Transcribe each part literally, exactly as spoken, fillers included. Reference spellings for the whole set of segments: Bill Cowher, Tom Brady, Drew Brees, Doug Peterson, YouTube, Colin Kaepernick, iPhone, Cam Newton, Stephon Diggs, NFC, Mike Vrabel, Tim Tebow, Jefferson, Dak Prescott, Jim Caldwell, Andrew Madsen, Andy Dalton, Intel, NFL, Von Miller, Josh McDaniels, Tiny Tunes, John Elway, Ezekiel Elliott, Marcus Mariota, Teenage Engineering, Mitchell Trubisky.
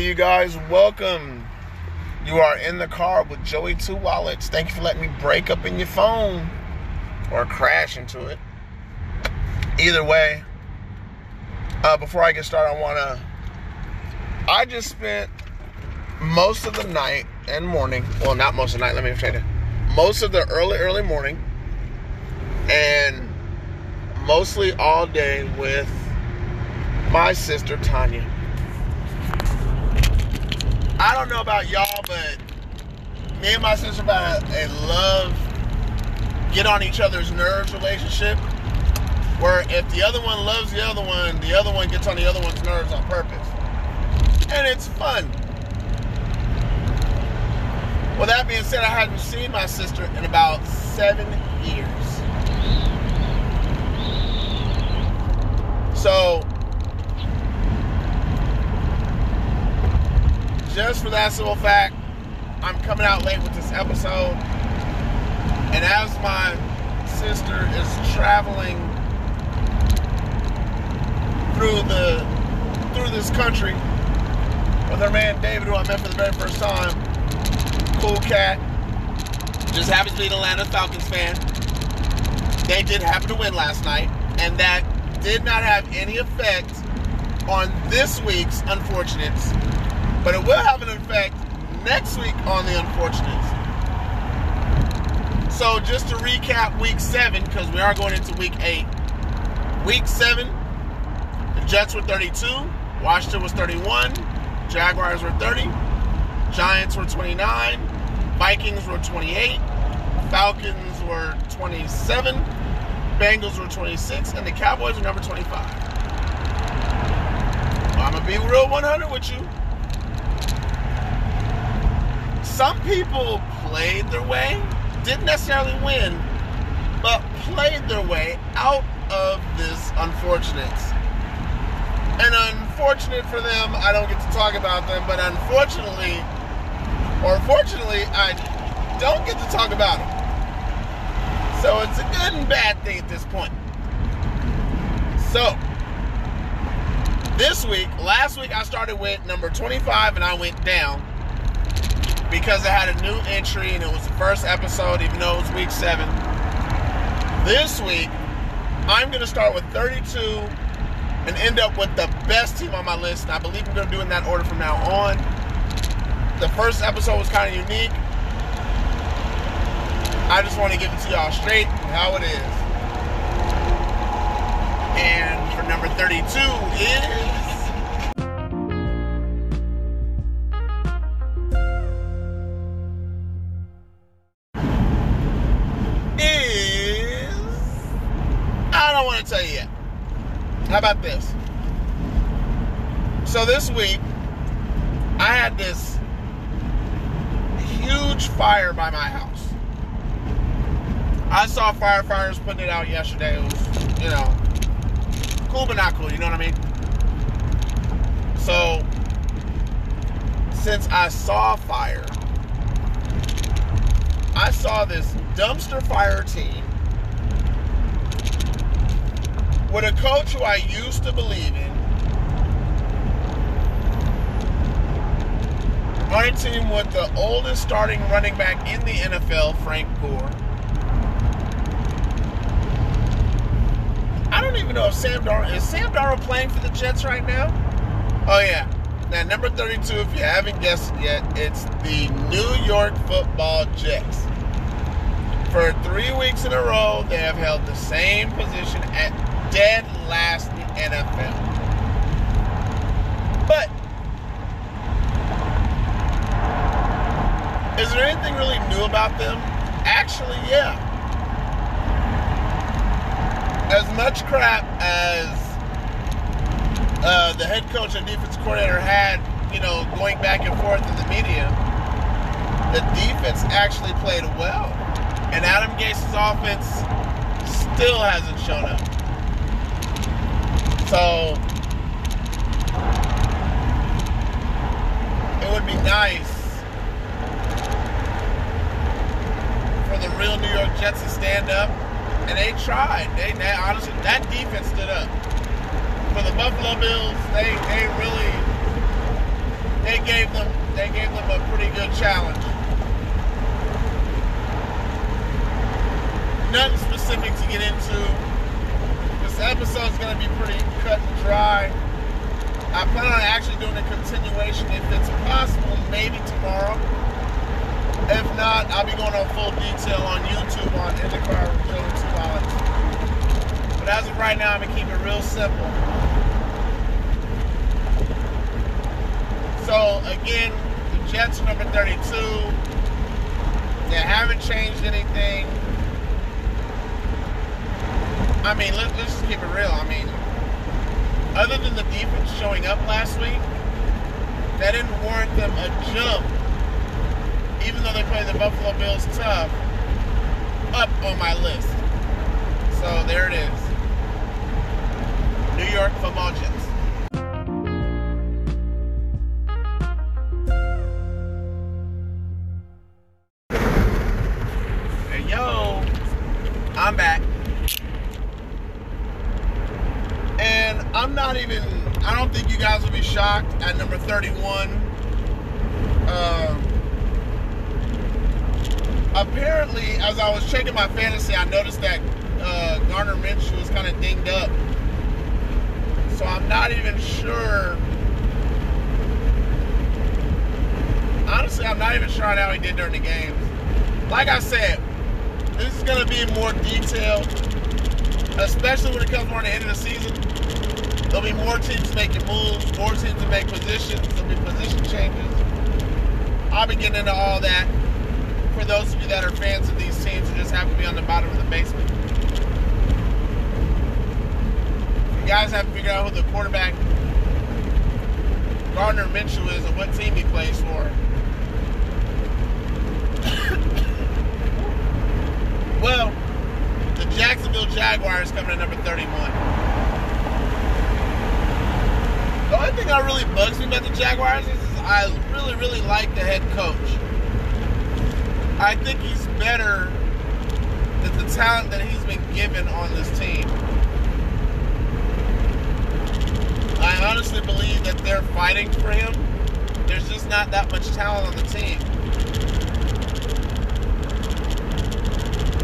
Hey, you guys, welcome. You are in the car with Joey Two Wallets. Thank you for letting me break up in your phone or crash into it. Either way, uh, before I get started, I want to... I just spent most of the night and morning... Well, not most of the night. Let me tell you. Most of the early, early morning and mostly all day with my sister, Tanya. I don't know about y'all, but me and my sister have a love, get on each other's nerves relationship, where if the other one loves the other one, the other one gets on the other one's nerves on purpose. And it's fun. Well, that being said, I hadn't seen my sister in about seven years. So... just for that simple fact, I'm coming out late with this episode. And as my sister is traveling through the through this country with her man David, who I met for the very first time, cool cat, just happens to be an Atlanta Falcons fan. They did happen to win last night, and that did not have any effect on this week's Unfortunates. But it will have an effect next week on the Unfortunates. So just to recap week seven, because we are going into week eight. Week seven, the Jets were thirty-two, Washington was thirty-one, Jaguars were thirty, Giants were twenty-nine, Vikings were twenty-eight, Falcons were twenty-seven, Bengals were twenty-six, and the Cowboys were number twenty-five. Well, I'm going to be real one hundred with you. Some people played their way, didn't necessarily win, but played their way out of this Unfortunates. And unfortunate for them, I don't get to talk about them, but unfortunately, or fortunately, I don't get to talk about them. So it's a good and bad thing at this point. So, this week, last week I started with number twenty-five and I went down, because I had a new entry and it was the first episode, even though it was week seven. This week, I'm going to start with thirty-two and end up with the best team on my list. And I believe I'm going to do in that order from now on. The first episode was kind of unique. I just want to give it to y'all straight how it is. And for number thirty-two is... tell you yet. How about this? So this week, I had this huge fire by my house. I saw firefighters putting it out yesterday. It was, you know, cool but not cool, you know what I mean? So, since I saw fire, I saw this dumpster fire team with a coach who I used to believe in, on a team with the oldest starting running back in the N F L, Frank Gore. I don't even know if Sam Darnold... Is Sam Darnold playing for the Jets right now? Oh, yeah. Now, number thirty-two, if you haven't guessed it yet, it's the New York Football Jets. For three weeks in a row, they have held the same position at dead last in the N F L. But is there anything really new about them? Actually, yeah. As much crap as uh, the head coach and defense coordinator had, you know, going back and forth in the media, the defense actually played well. And Adam Gase's offense still hasn't shown up. So, it would be nice for the real New York Jets to stand up. And they tried. They, they honestly, that defense stood up. For the Buffalo Bills, they, they really, they gave them they gave them a pretty good challenge. Nothing specific to get into. This episode's gonna be pretty cut and dry. I plan on actually doing a continuation if it's possible, maybe tomorrow. If not, I'll be going on full detail on YouTube on In the Car with Joey Two Wallets. But as of right now, I'm gonna keep it real simple. So again, the Jets are number thirty-two. They haven't changed anything. I mean, let's, let's just keep it real. I mean, other than the defense showing up last week, that didn't warrant them a jump, even though they played the Buffalo Bills tough, up on my list. So there it is. New York Football Jets. Hey, yo, I'm back. I'm not even, I don't think you guys will be shocked at number thirty-one. Uh, apparently, as I was checking my fantasy, I noticed that uh, Gardner Minshew was kind of dinged up. So I'm not even sure. Honestly, I'm not even sure on how he did during the games. Like I said, this is going to be more detailed, especially when it comes more to the end of the season. There'll be more teams making moves, more teams to make positions, there'll be position changes. I'll be getting into all that for those of you that are fans of these teams who just happen to be on the bottom of the basement. You guys have to figure out who the quarterback Gardner Minshew is and what team he plays for. Well, the Jacksonville Jaguars coming in number thirty-one. The only thing that really bugs me about the Jaguars is, is I really, really like the head coach. I think he's better than the talent that he's been given on this team. I honestly believe that they're fighting for him. There's just not that much talent on the team.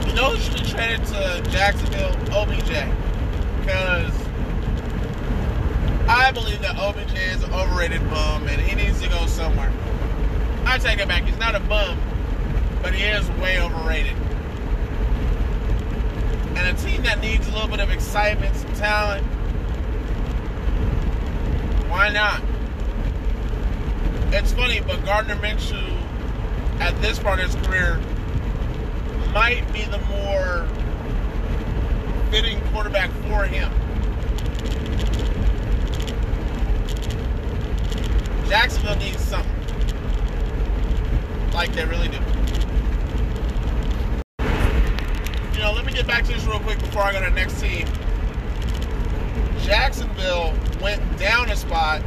You know who should be traded to Jacksonville? O B J. Because I believe that O B J is an overrated bum and he needs to go somewhere. I take it back. He's not a bum, but he is way overrated. And a team that needs a little bit of excitement, some talent, why not? It's funny, but Gardner Minshew, at this part of his career, might be the more fitting quarterback for him. Jacksonville needs something. Like they really do. You know, let me get back to this real quick before I go to the next team. Jacksonville went down a spot.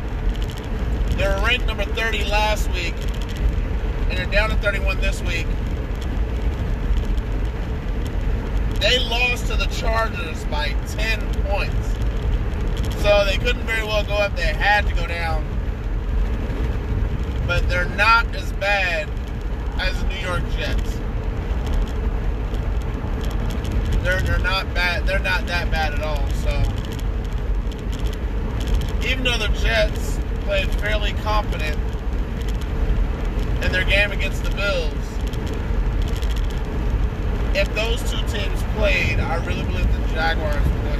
They were ranked number thirty last week. And they're down to thirty-one this week. They lost to the Chargers by ten points. So they couldn't very well go up. They had to go down. But they're not as bad as the New York Jets. They're they're not bad. They're not that bad at all. So even though the Jets played fairly confident in their game against the Bills, if those two teams played, I really believe the Jaguars would win.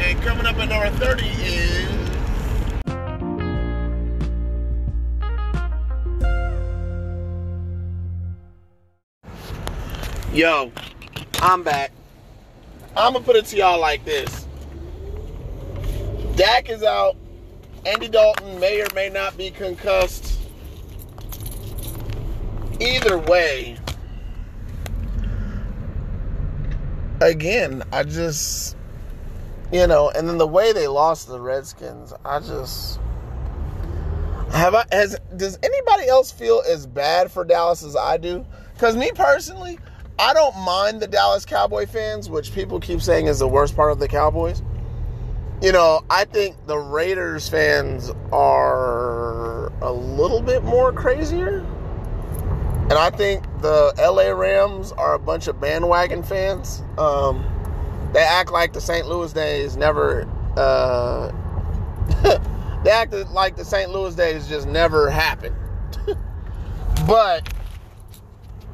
And coming up at number thirty is Yo, I'm back. I'm going to put it to y'all like this. Dak is out. Andy Dalton may or may not be concussed. Either way, again, I just, you know, and then the way they lost to the Redskins, I just, have I, has, does anybody else feel as bad for Dallas as I do? Because me personally, I don't mind the Dallas Cowboy fans, which people keep saying is the worst part of the Cowboys. you know, I think the Raiders fans are a little bit more crazier. And I think the L A Rams are a bunch of bandwagon fans. Um, they act like the Saint Louis days never... Uh, they act like the Saint Louis days just never happened. But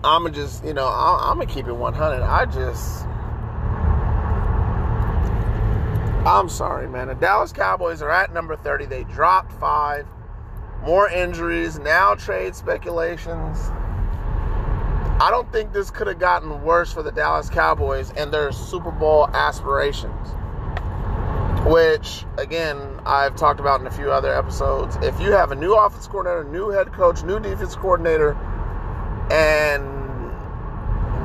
I'm going to just, you know, I'm going to keep it one hundred. I just... I'm sorry, man. The Dallas Cowboys are at number thirty. They dropped five. More injuries. Now trade speculations. I don't think this could have gotten worse for the Dallas Cowboys and their Super Bowl aspirations, which, again, I've talked about in a few other episodes. If you have a new offense coordinator, new head coach, new defense coordinator, and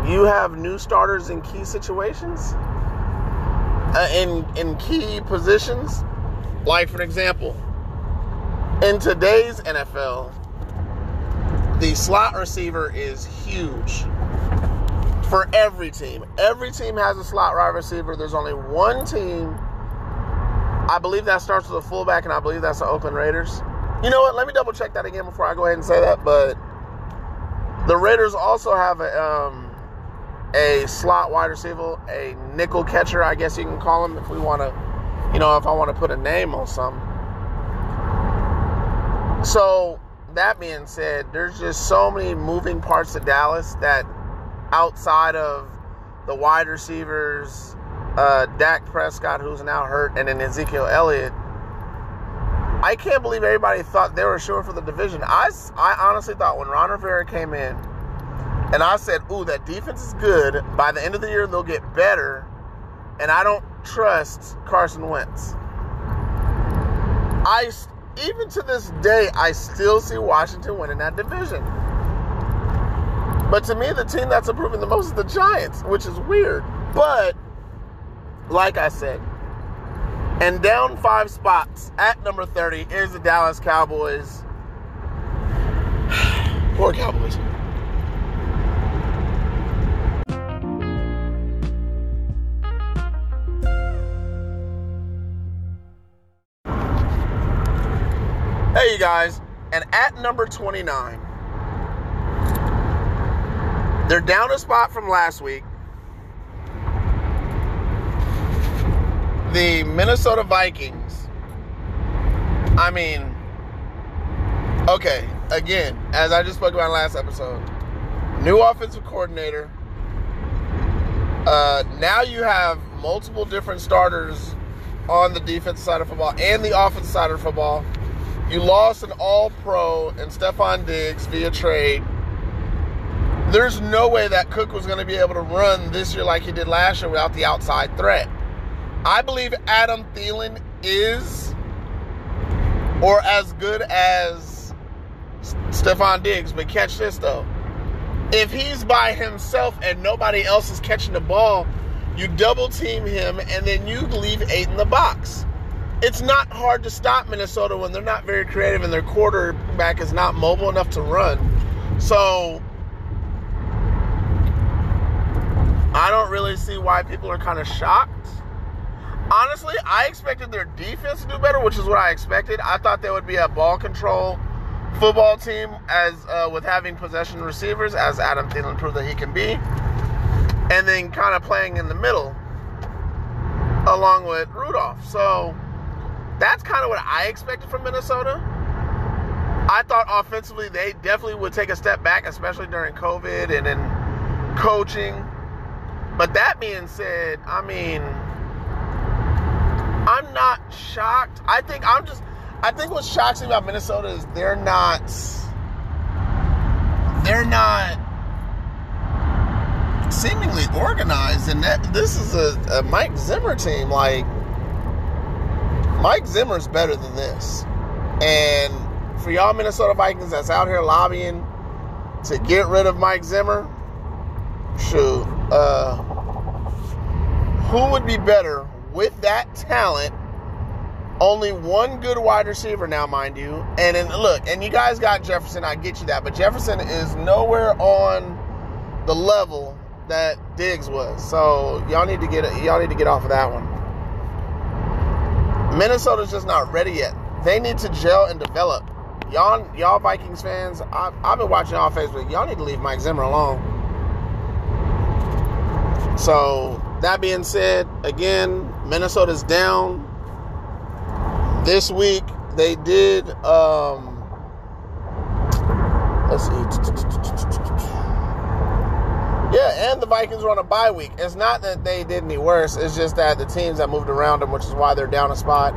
you have new starters in key situations... Uh, in, in key positions, like, for example, in today's N F L, the slot receiver is huge for every team. Every team has a slot wide receiver. There's only one team, I believe, that starts with a fullback, and I believe that's the Oakland Raiders. You know what? Let me double check that again before I go ahead and say that, but the Raiders also have a... Um, a slot wide receiver, a nickel catcher, I guess you can call him, if we want to, you know, if I want to put a name on something. So, that being said, there's just so many moving parts to Dallas that outside of the wide receivers, uh, Dak Prescott, who's now hurt, and then Ezekiel Elliott, I can't believe everybody thought they were sure for the division. I, I honestly thought when Ron Rivera came in, and I said, ooh, that defense is good. By the end of the year, they'll get better. And I don't trust Carson Wentz. I, even to this day, I still see Washington winning that division. But to me, the team that's improving the most is the Giants, which is weird. But, like I said, and down five spots at number thirty is the Dallas Cowboys. Poor Cowboys. Hey, you guys, and at number twenty-nine, they're down a spot from last week. The Minnesota Vikings, I mean, okay, again, as I just spoke about in last episode, new offensive coordinator. Uh, now you have multiple different starters on the defense side of football and the offense side of football. You lost an all-pro and Stephon Diggs via trade. There's no way that Cook was going to be able to run this year like he did last year without the outside threat. I believe Adam Thielen is or as good as Stephon Diggs. But catch this, though. If he's by himself and nobody else is catching the ball, you double-team him and then you leave eight in the box. It's not hard to stop Minnesota when they're not very creative and their quarterback is not mobile enough to run. So, I don't really see why people are kind of shocked. Honestly, I expected their defense to do better, which is what I expected. I thought they would be a ball control football team as uh, with having possession receivers, as Adam Thielen proved that he can be, and then kind of playing in the middle along with Rudolph. So, that's kind of what I expected from Minnesota. I thought offensively they definitely would take a step back, especially during COVID and in coaching. But that being said, I mean, I'm not shocked. I think I'm just, I think what shocks me about Minnesota is they're not, they're not seemingly organized. And that this is a, a Mike Zimmer team. Like, Mike Zimmer's better than this. And for y'all Minnesota Vikings that's out here lobbying to get rid of Mike Zimmer, shoot, uh, who would be better with that talent? Only one good wide receiver now, mind you. And, and look, and you guys got Jefferson, I get you that, but Jefferson is nowhere on the level that Diggs was. So y'all need to get y'all need to get off of that one. Minnesota's just not ready yet. They need to gel and develop. Y'all, y'all Vikings fans, I, I've been watching y'all Facebook. Y'all need to leave Mike Zimmer alone. So, that being said, again, Minnesota's down. This week, they did, um, let's see. Yeah, and the Vikings were on a bye week. It's not that they did any worse. It's just that the teams that moved around them, which is why they're down a spot.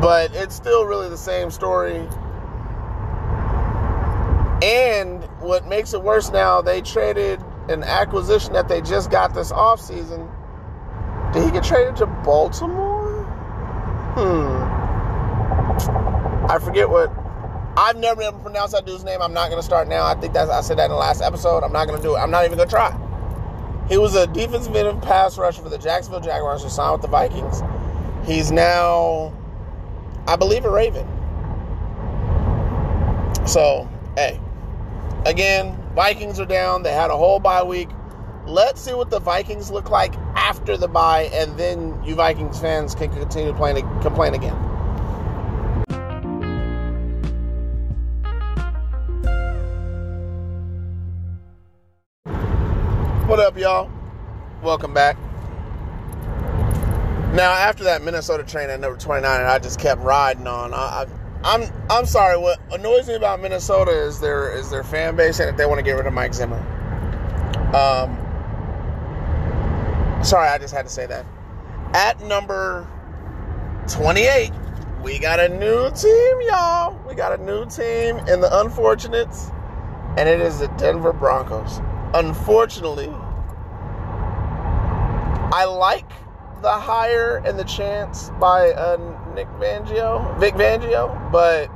But it's still really the same story. And what makes it worse now, they traded an acquisition that they just got this offseason. Did he get traded to Baltimore? Hmm. I forget what... I've never been able to pronounce that dude's name. I'm not going to start now. I think that's, I said that in the last episode. I'm not going to do it. I'm not even going to try. He was a defensive end pass rusher for the Jacksonville Jaguars who signed with the Vikings. He's now, I believe, a Raven. So, hey. Again, Vikings are down. They had a whole bye week. Let's see what the Vikings look like after the bye, and then you Vikings fans can continue playing, complain again. What up, y'all? Welcome back. Now, after that Minnesota train at number twenty-nine, and I just kept riding on. I, I, I'm I'm sorry. What annoys me about Minnesota is their is their fan base, and that they want to get rid of Mike Zimmer. Um, sorry, I just had to say that. At number twenty-eight, we got a new team, y'all. We got a new team in the unfortunates, and it is the Denver Broncos. Unfortunately, I like the hire and the chance by uh, Nick Fangio, Vic Fangio, but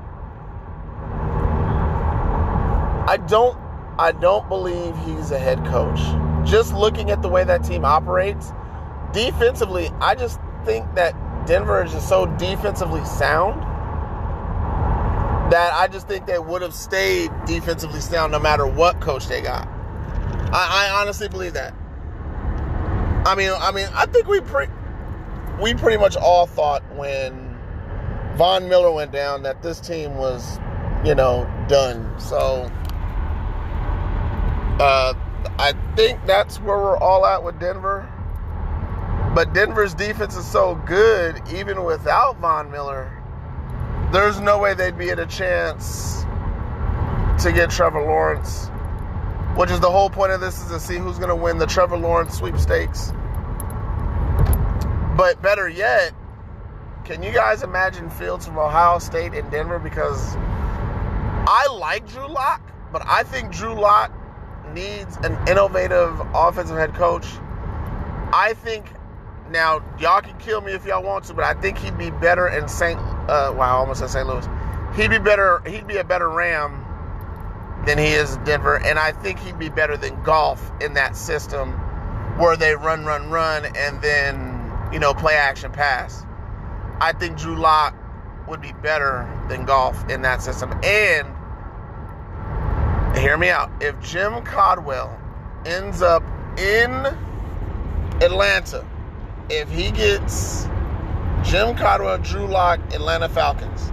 I don't, I don't believe he's a head coach. Just looking at the way that team operates defensively, I just think that Denver is just so defensively sound that I just think they would have stayed defensively sound no matter what coach they got. I, I honestly believe that. I mean, I mean, I think we pre- we pretty much all thought when Von Miller went down that this team was, you know, done. So, uh, I think that's where we're all at with Denver. But Denver's defense is so good, even without Von Miller, there's no way they'd be at a chance to get Trevor Lawrence. Which is the whole point of this, is to see who's going to win the Trevor Lawrence sweepstakes. But better yet, can you guys imagine Fields from Ohio State in Denver? Because I like Drew Lock, but I think Drew Lock needs an innovative offensive head coach. I think, now, y'all can kill me if y'all want to, but I think he'd be better in Saint Uh, wow, I almost said Saint Louis. He'd be better. He'd be a better Ram than he is in Denver, and I think he'd be better than Goff in that system where they run, run, run, and then, you know, play action pass. I think Drew Lock would be better than Goff in that system. And, hear me out, if Jim Caldwell ends up in Atlanta, if he gets Jim Caldwell, Drew Lock, Atlanta Falcons,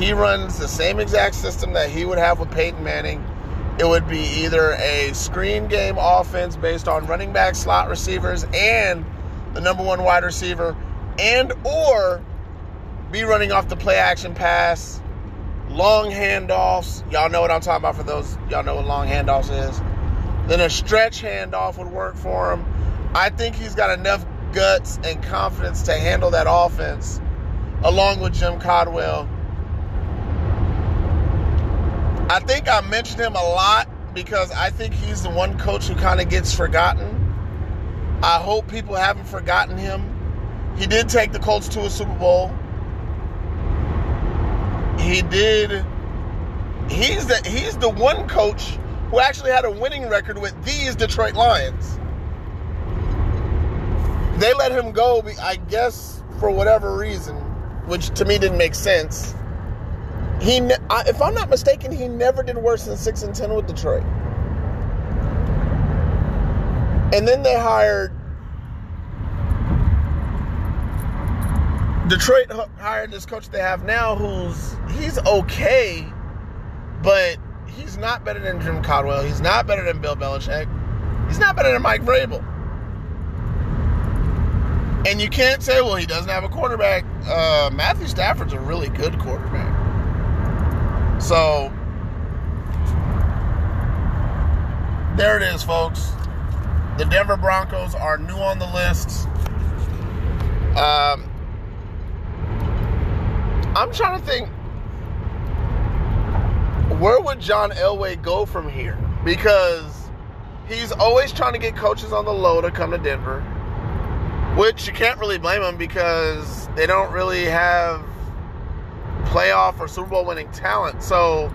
he runs the same exact system that he would have with Peyton Manning. It would be either a screen game offense based on running back, slot receivers, and the number one wide receiver, and or be running off the play action pass, long handoffs. Y'all know what I'm talking about for those. Y'all know what long handoffs is. Then a stretch handoff would work for him. I think he's got enough guts and confidence to handle that offense along with Jim Caldwell. I think I mentioned him a lot because I think he's the one coach who kind of gets forgotten. I hope people haven't forgotten him. He did take the Colts to a Super Bowl. He did. He's the, he's the one coach who actually had a winning record with these Detroit Lions. They let him go, I guess, for whatever reason, which to me didn't make sense. He, if I'm not mistaken, he never did worse than six and ten with Detroit. And then they hired Detroit hired this coach they have now, who's he's okay, but he's not better than Jim Caldwell. He's not better than Bill Belichick. He's not better than Mike Vrabel. And you can't say, well, he doesn't have a quarterback. Uh, Matthew Stafford's a really good quarterback. So there it is, folks. The Denver Broncos are new on the list. Um, I'm trying to think, where would John Elway go from here? Because he's always trying to get coaches on the low to come to Denver, which you can't really blame him because they don't really have playoff or Super Bowl winning talent. So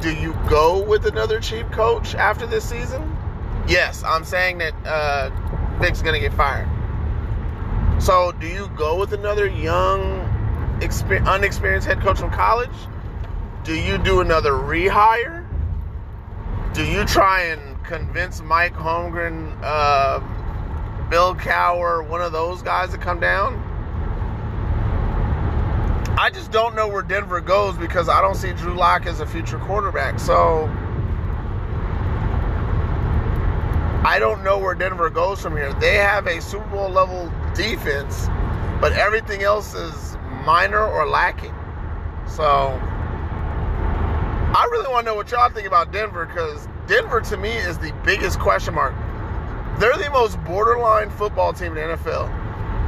do you go with another cheap coach after this season? Yes, I'm saying that uh, Vic's going to get fired. So do you go with another young, exper- unexperienced head coach from college? Do you do another rehire? Do you try and convince Mike Holmgren, uh, Bill Cowher, one of those guys to come down? I just don't know where Denver goes because I don't see Drew Lock as a future quarterback. So I don't know where Denver goes from here. They have a Super Bowl level defense, but everything else is minor or lacking. So I really want to know what y'all think about Denver, because Denver, to me, is the biggest question mark. They're the most borderline football team in the N F L.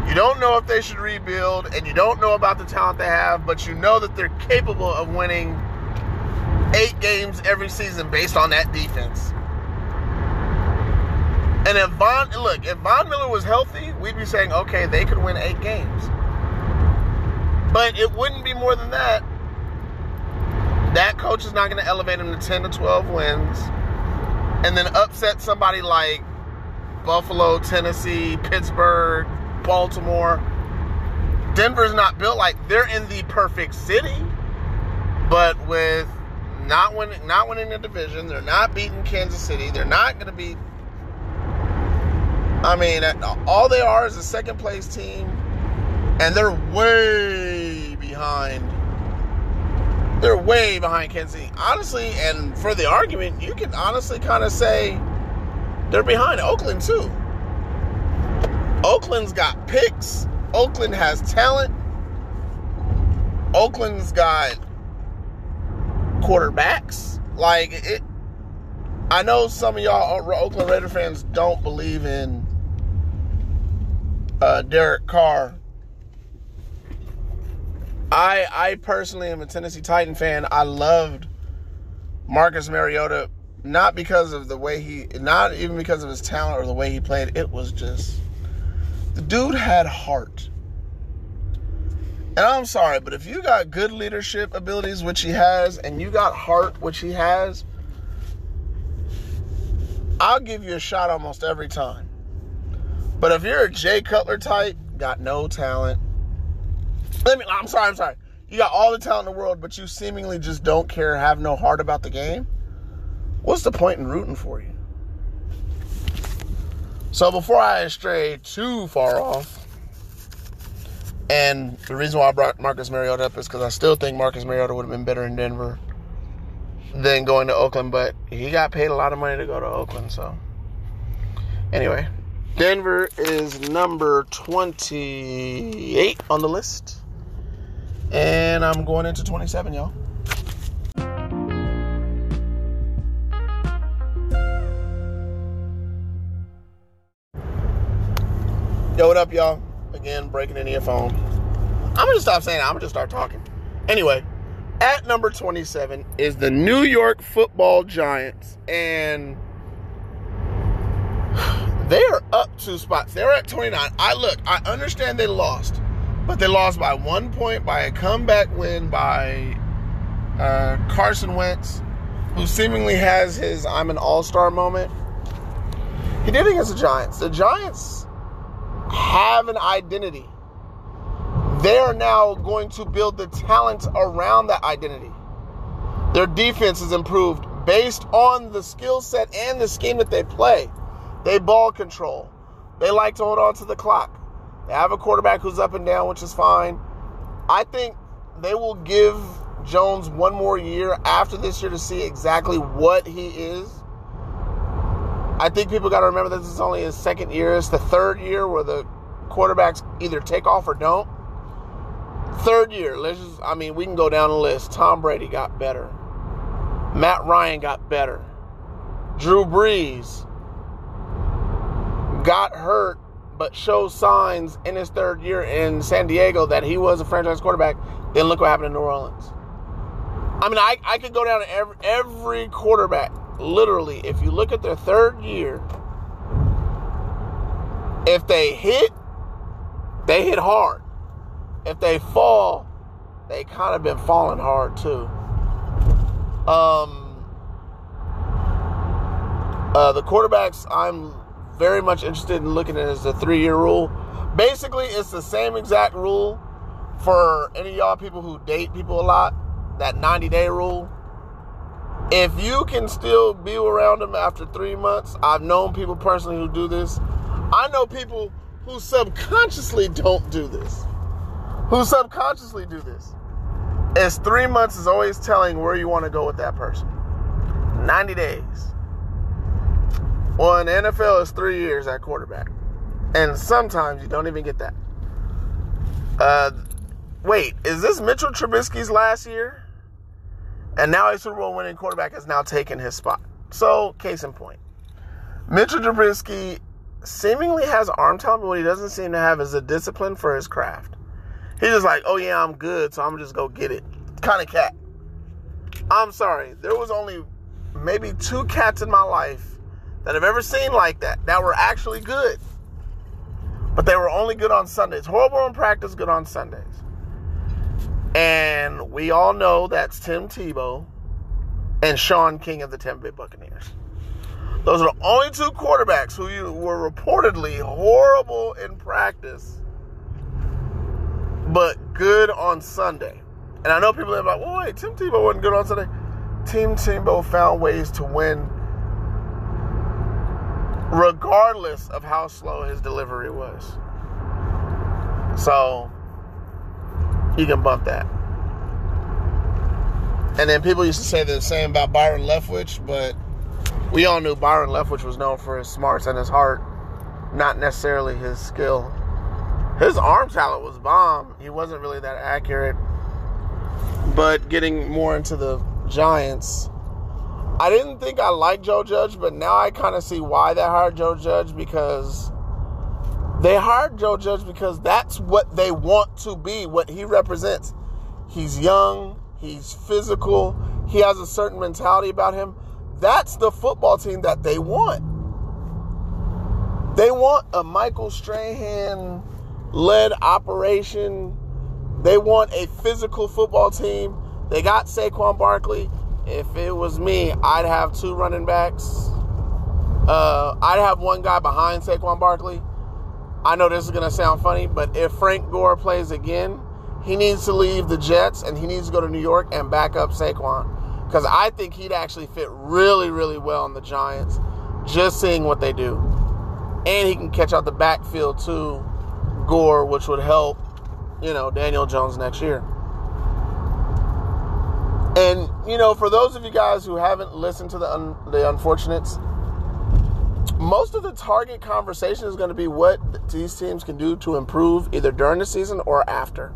You don't know if they should rebuild, and you don't know about the talent they have, but you know that they're capable of winning eight games every season based on that defense. And if Von, look, if Von Miller was healthy, we'd be saying, okay, they could win eight games. But it wouldn't be more than that. That coach is not going to elevate him to ten to twelve wins and then upset somebody like Buffalo, Tennessee, Pittsburgh, Baltimore. Denver's not built like they're in the perfect city, but with not winning, not winning the division, they're not beating Kansas City. They're not going to be. I mean, all they are is a second place team, and they're way behind. They're way behind Kansas City. Honestly, and for the argument, you can honestly kind of say they're behind Oakland, too. Oakland's got picks. Oakland has talent. Oakland's got quarterbacks. Like, it. I know some of y'all Oakland Raider fans don't believe in uh, Derek Carr. I, I personally am a Tennessee Titan fan. I loved Marcus Mariota, not because of the way he, not even because of his talent or the way he played. It was just, the dude had heart. And I'm sorry, but if you got good leadership abilities, which he has, and you got heart, which he has, I'll give you a shot almost every time. But if you're a Jay Cutler type, got no talent, Let me, I'm sorry, I'm sorry. You got all the talent in the world, but you seemingly just don't care, have no heart about the game. What's the point in rooting for you? So before I stray too far off, and the reason why I brought Marcus Mariota up is because I still think Marcus Mariota would have been better in Denver than going to Oakland, but he got paid a lot of money to go to Oakland, so. Anyway, Denver is number twenty-eight on the list. And I'm going into twenty-seven, y'all. Yo, what up, y'all? Again, breaking into your phone. I'm going to stop saying that. I'm going to just start talking. Anyway, at number twenty-seven is the New York Football Giants. And they are up two spots. They're at twenty-nine. I look, I understand they lost. But they lost by one point, by a comeback win by uh, Carson Wentz, who seemingly has his I'm an all-star moment. He did it against the Giants. The Giants have an identity. They are now going to build the talent around that identity. Their defense is improved based on the skill set and the scheme that they play. They ball control. They like to hold on to the clock. They have a quarterback who's up and down, which is fine. I think they will give Jones one more year after this year to see exactly what he is. I think people got to remember that this is only his second year. It's the third year where the quarterbacks either take off or don't. Third year, let's just, I mean, we can go down the list. Tom Brady got better. Matt Ryan got better. Drew Brees got hurt, but showed signs in his third year in San Diego that he was a franchise quarterback. Then look what happened in New Orleans. I mean, I, I could go down to every, every quarterback. Literally, if you look at their third year, if they hit, they hit hard. If they fall, they kind of been falling hard too. Um, uh, the quarterbacks I'm very much interested in looking at is the three-year rule. Basically, it's the same exact rule for any of y'all people who date people a lot, that ninety-day rule. If you can still be around them after three months, I've known people personally who do this. I know people who subconsciously don't do this. Who subconsciously do this. It's three months is always telling where you want to go with that person. ninety days. Well, in the N F L, it's three years at quarterback. And sometimes you don't even get that. Uh, wait, is this Mitchell Trubisky's last year? And now a Super Bowl winning quarterback has now taken his spot. So, case in point. Mitchell Trubisky seemingly has arm talent, but what he doesn't seem to have is a discipline for his craft. He's just like, oh yeah, I'm good, so I'm just going to get it. Kind of cat. I'm sorry. There was only maybe two cats in my life that I've ever seen like that, that were actually good. But they were only good on Sundays. Horrible in practice, good on Sundays. And we all know that's Tim Tebow and Sean King of the Tampa Bay Buccaneers. Those are the only two quarterbacks who you were reportedly horrible in practice, but good on Sunday. And I know people are like, well, wait, Tim Tebow wasn't good on Sunday. Tim Tebow found ways to win regardless of how slow his delivery was. So you can bump that. And then people used to say the same about Byron Leftwich, but we all knew Byron Leftwich was known for his smarts and his heart, not necessarily his skill. His arm talent was bomb. He wasn't really that accurate. But getting more into the Giants, I didn't think I liked Joe Judge, but now I kind of see why they hired Joe Judge, because they hired Joe Judge because that's what they want to be, what he represents. He's young. He's physical. He has a certain mentality about him. That's the football team that they want. They want a Michael Strahan-led operation. They want a physical football team. They got Saquon Barkley. If it was me, I'd have two running backs. Uh, I'd have one guy behind Saquon Barkley. I know this is going to sound funny, but if Frank Gore plays again, he needs to leave the Jets and he needs to go to New York and back up Saquon, because I think he'd actually fit really, really well in the Giants, just seeing what they do. And he can catch out the backfield too, Gore, which would help, you know, Daniel Jones next year. And, you know, for those of you guys who haven't listened to the un- the Unfortunates, most of the target conversation is going to be what these teams can do to improve either during the season or after.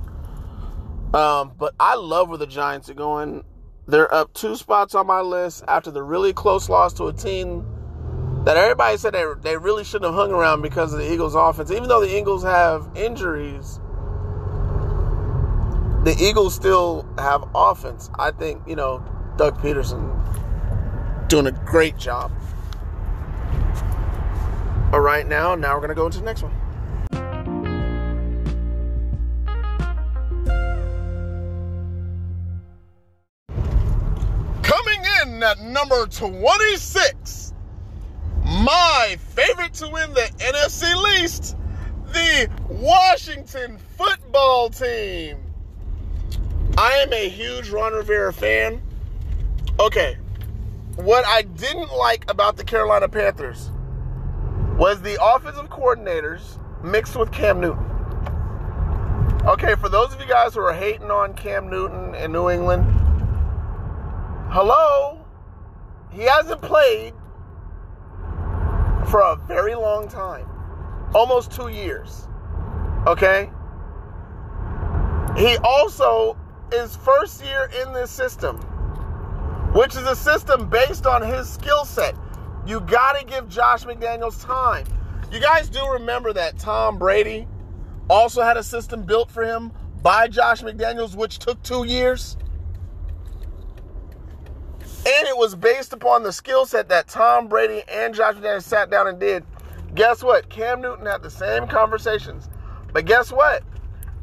Um, but I love where the Giants are going. They're up two spots on my list after the really close loss to a team that everybody said they, they really shouldn't have hung around because of the Eagles' offense. Even though the Eagles have injuries, the Eagles still have offense. I think, you know, Doug Peterson doing a great job. All right, now, now we're going to go into the next one. Coming in at number twenty-six, my favorite to win the N F C East, the Washington football team. I am a huge Ron Rivera fan. Okay, what I didn't like about the Carolina Panthers was the offensive coordinators mixed with Cam Newton. Okay, for those of you guys who are hating on Cam Newton in New England, hello? He hasn't played for a very long time. Almost two years. Okay? He also is first year in this system, which is a system based on his skill set. You got to give Josh McDaniels time. You guys do remember that Tom Brady also had a system built for him by Josh McDaniels, which took two years. And it was based upon the skill set that Tom Brady and Josh McDaniels sat down and did. Guess what? Cam Newton had the same conversations. But guess what?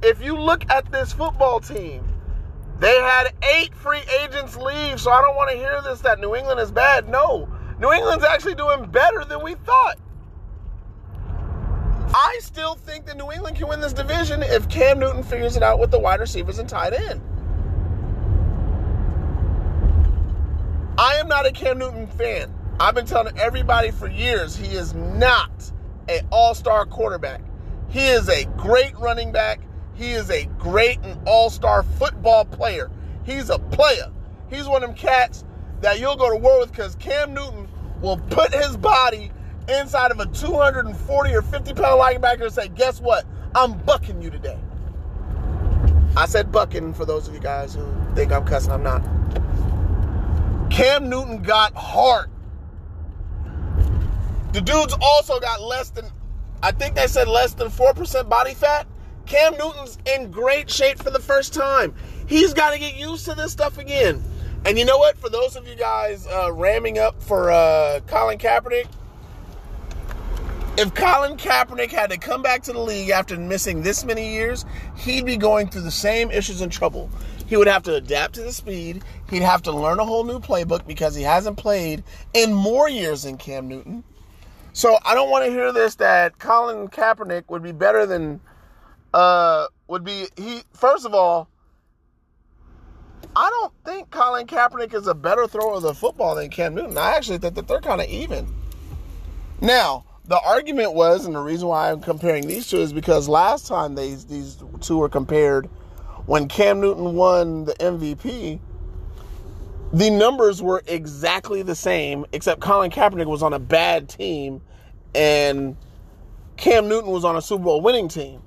If you look at this football team, they had eight free agents leave, so I don't want to hear this that New England is bad. No. New England's actually doing better than we thought. I still think that New England can win this division if Cam Newton figures it out with the wide receivers and tight end. I am not a Cam Newton fan. I've been telling everybody for years he is not an all-star quarterback. He is a great running back. He is a great and all-star football player. He's a player. He's one of them cats that you'll go to war with because Cam Newton will put his body inside of a two forty or fifty pound linebacker and say, guess what? I'm bucking you today. I said bucking for those of you guys who think I'm cussing. I'm not. Cam Newton got hard. The dude's also got less than, I think they said less than four percent body fat. Cam Newton's in great shape for the first time. He's got to get used to this stuff again. And you know what? For those of you guys uh, ramming up for uh, Colin Kaepernick, if Colin Kaepernick had to come back to the league after missing this many years, he'd be going through the same issues and trouble. He would have to adapt to the speed. He'd have to learn a whole new playbook because he hasn't played in more years than Cam Newton. So I don't want to hear this that Colin Kaepernick would be better than, uh, would be, he, first of all, I don't think Colin Kaepernick is a better thrower of the football than Cam Newton. I actually think that they're kind of even. Now, the argument was, and the reason why I'm comparing these two is because last time they, these two were compared, when Cam Newton won the M V P, the numbers were exactly the same, except Colin Kaepernick was on a bad team and Cam Newton was on a Super Bowl winning team.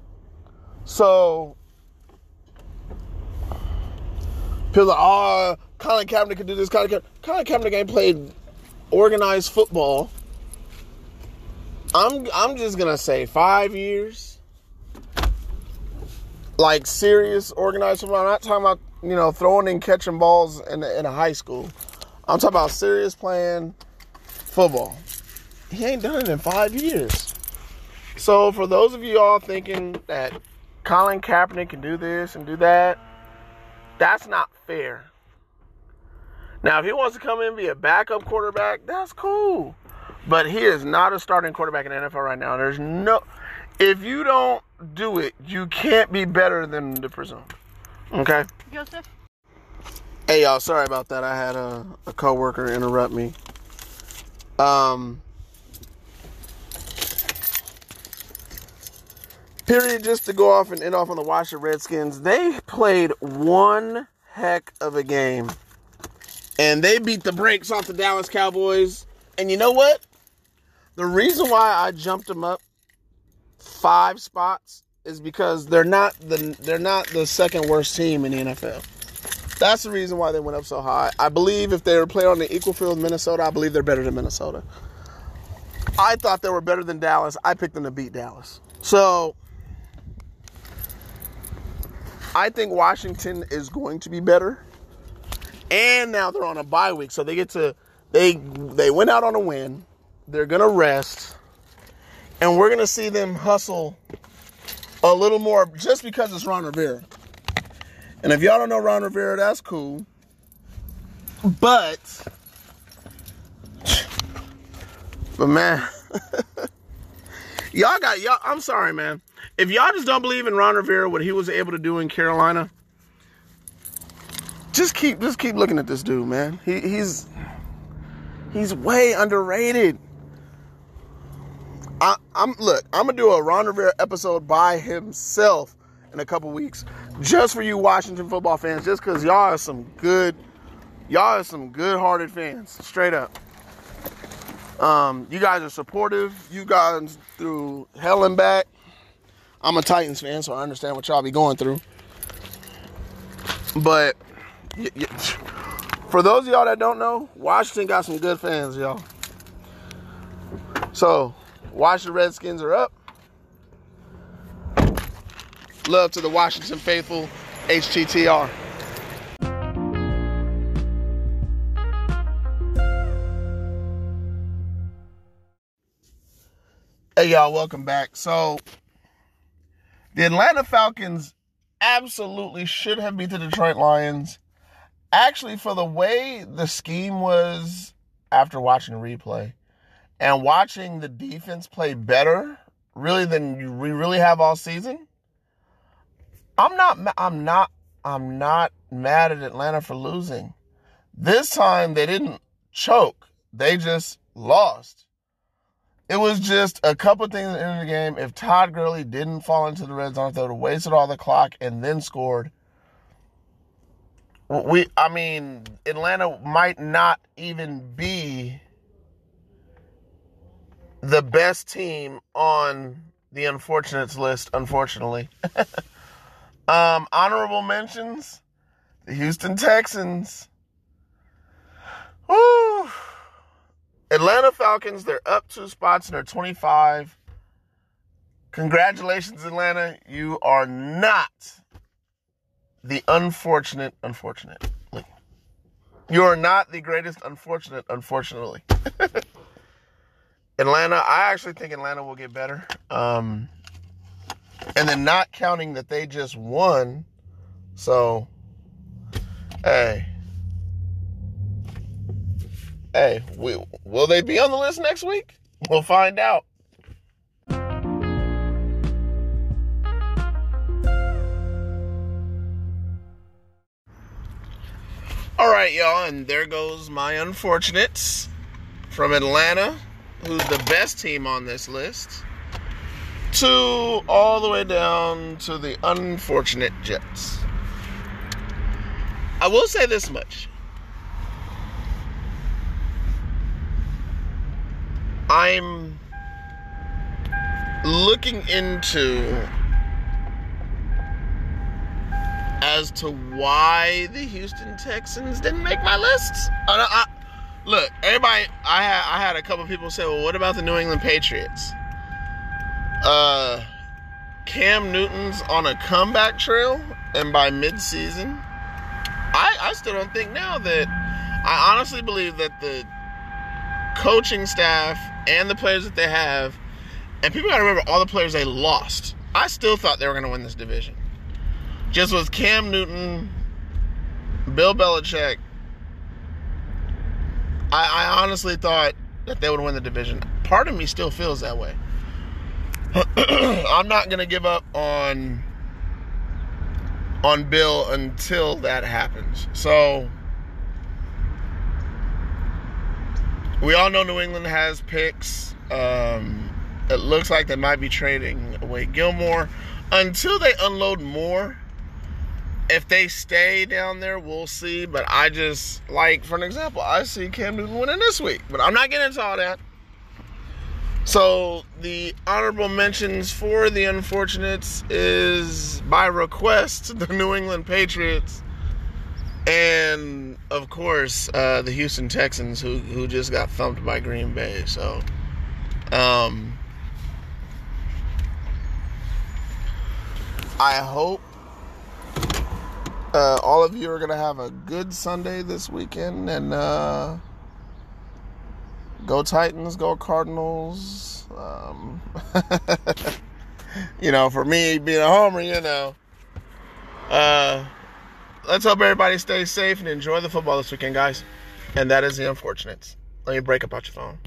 So, people are like, oh, Colin Kaepernick could do this. Colin Kaepernick, Colin Kaepernick ain't played organized football. I'm I'm just going to say five years, like serious organized football. I'm not talking about, you know, throwing and catching balls in, in a high school. I'm talking about serious playing football. He ain't done it in five years. So for those of you all thinking that Colin Kaepernick can do this and do that, that's not fair. Now, if he wants to come in and be a backup quarterback, that's cool. But he is not a starting quarterback in the N F L right now. There's no, if you don't do it, you can't be better than the presumed. Okay? Joseph? Hey, y'all. Sorry about that. I had a, a coworker interrupt me. Um, period, just to go off and end off on the Washington Redskins. They played one heck of a game. And they beat the brakes off the Dallas Cowboys. And you know what? The reason why I jumped them up five spots is because they're not the they're not the second worst team in the N F L. That's the reason why they went up so high. I believe if they were playing on the equal field in Minnesota, I believe they're better than Minnesota. I thought they were better than Dallas. I picked them to beat Dallas. So I think Washington is going to be better. And now they're on a bye week, so they get to they they went out on a win. They're going to rest, and we're going to see them hustle a little more just because it's Ron Rivera. And if y'all don't know Ron Rivera, that's cool. But, but man, y'all got, y'all, I'm sorry, man. If y'all just don't believe in Ron Rivera, what he was able to do in Carolina, just keep, just keep looking at this dude, man. He, he's, he's way underrated. I, I'm look. I'm gonna do a Ron Rivera episode by himself, in a couple weeks just for you Washington football fans, just because y'all are some good, y'all are some good-hearted fans, straight up. Um, you guys are supportive. You guys through hell and back. I'm a Titans fan, so I understand what y'all be going through. But y- y- for those of y'all that don't know, Washington got some good fans, y'all. So, Washington Redskins are up. Love to the Washington faithful, H T T R. Hey, y'all, welcome back. So, the Atlanta Falcons absolutely should have beat the Detroit Lions. Actually, for the way the scheme was after watching the replay and watching the defense play better, really, than we really have all season, I'm not, I'm not, I'm not mad at Atlanta for losing. This time they didn't choke; they just lost. It was just a couple of things at the end of the game. If Todd Gurley didn't fall into the red zone, they would have wasted all the clock and then scored. We, I mean, Atlanta might not even be the best team on the unfortunates list, unfortunately. um, honorable mentions, the Houston Texans. Woo! Atlanta Falcons, they're up two spots and they're twenty-five. Congratulations, Atlanta. You are not the unfortunate, unfortunately. You are not the greatest unfortunate, unfortunately. Atlanta, I actually think Atlanta will get better. Um, and then not counting that they just won. So, hey. Hey, we, will they be on the list next week? We'll find out. All right, y'all, and there goes my unfortunates from Atlanta, who's the best team on this list, to all the way down to the unfortunate Jets. I will say this much. I'm looking into as to why the Houston Texans didn't make my list. I, I, look, everybody, I had I had a couple people say, "Well, what about the New England Patriots?" Uh, Cam Newton's on a comeback trail, and by midseason, I I still don't think now that I honestly believe that the coaching staff and the players that they have, and people gotta remember all the players they lost. I still thought they were gonna win this division. Just with Cam Newton, Bill Belichick, I, I honestly thought that they would win the division. Part of me still feels that way. I'm not gonna give up on on Bill until that happens. So we all know New England has picks. Um, it looks like they might be trading away Gilmore. Until they unload more, if they stay down there, we'll see. But I just, like, for an example, I see Cam Newton winning this week. But I'm not getting into all that. So, the honorable mentions for the unfortunates is, by request, the New England Patriots. And, of course, uh, the Houston Texans, who who just got thumped by Green Bay. So, um, I hope uh, all of you are going to have a good Sunday this weekend. And uh, go Titans, go Cardinals. Um, you know, for me, being a homer, you know. Uh... Let's hope everybody stays safe and enjoy the football this weekend, guys. And that is the unfortunates. Let me break up out your phone.